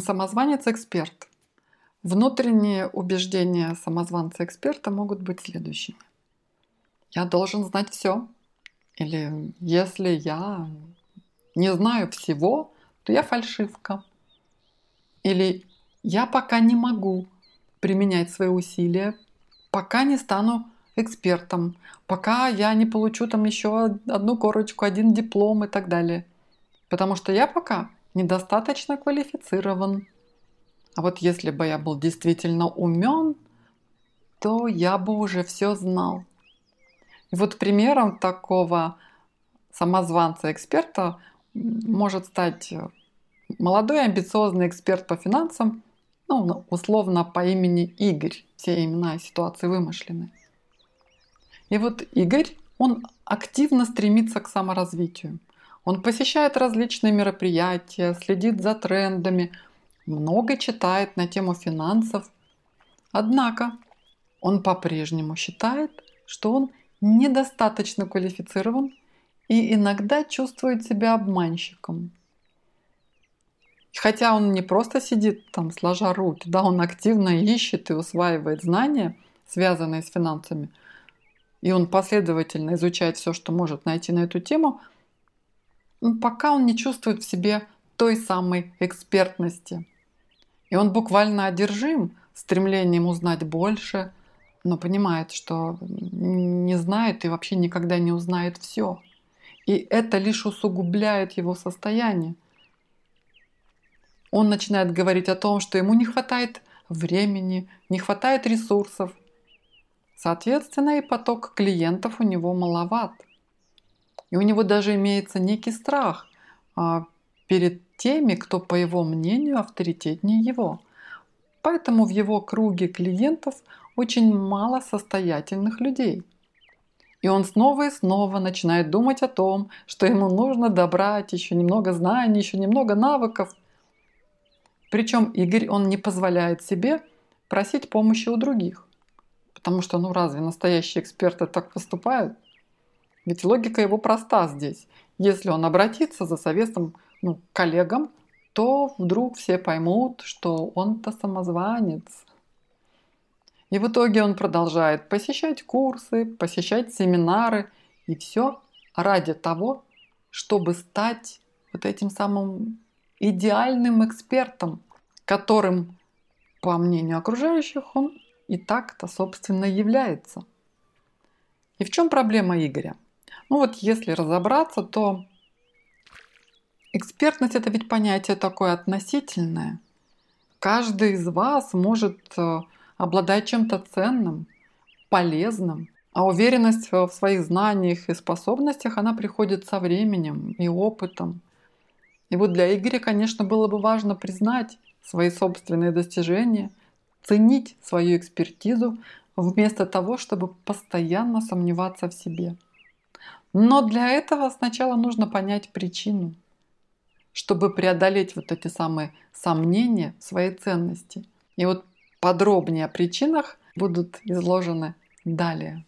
Самозванец-эксперт. Внутренние убеждения самозванца-эксперта могут быть следующими. Я должен знать все. Или если я не знаю всего, то я фальшивка. Или я пока не могу применять свои усилия, пока не стану экспертом, пока я не получу там еще одну корочку, один диплом и так далее. Потому что я пока недостаточно квалифицирован. А вот если бы я был действительно умен, то я бы уже все знал. И вот примером такого самозванца-эксперта может стать молодой амбициозный эксперт по финансам, условно по имени Игорь. Все имена и ситуации вымышлены. И вот Игорь, он активно стремится к саморазвитию. Он посещает различные мероприятия, следит за трендами, много читает на тему финансов. Однако он по-прежнему считает, что он недостаточно квалифицирован и иногда чувствует себя обманщиком. Хотя он не просто сидит там сложа руки, он активно ищет и усваивает знания, связанные с финансами, и он последовательно изучает все, что может найти на эту тему, пока он не чувствует в себе той самой экспертности. И он буквально одержим стремлением узнать больше, но понимает, что не знает и вообще никогда не узнает все. И это лишь усугубляет его состояние. Он начинает говорить о том, что ему не хватает времени, не хватает ресурсов. Соответственно, и поток клиентов у него маловат. И у него даже имеется некий страх перед теми, кто, по его мнению, авторитетнее его. Поэтому в его круге клиентов очень мало состоятельных людей. И он снова и снова начинает думать о том, что ему нужно добрать еще немного знаний, еще немного навыков. Причем Игорь, он не позволяет себе просить помощи у других. Потому что, разве настоящие эксперты так поступают? Ведь логика его проста здесь. Если он обратится за советом к коллегам, то вдруг все поймут, что он-то самозванец. И в итоге он продолжает посещать курсы, посещать семинары. И все ради того, чтобы стать этим самым идеальным экспертом, которым, по мнению окружающих, он и так-то, собственно, является. И в чем проблема Игоря? Если разобраться, то экспертность – это ведь понятие такое относительное. Каждый из вас может обладать чем-то ценным, полезным. А уверенность в своих знаниях и способностях, она приходит со временем и опытом. И для Игоря, конечно, было бы важно признать свои собственные достижения, ценить свою экспертизу, вместо того, чтобы постоянно сомневаться в себе. Но для этого сначала нужно понять причину, чтобы преодолеть эти самые сомнения в своей ценности. И подробнее о причинах будут изложены далее.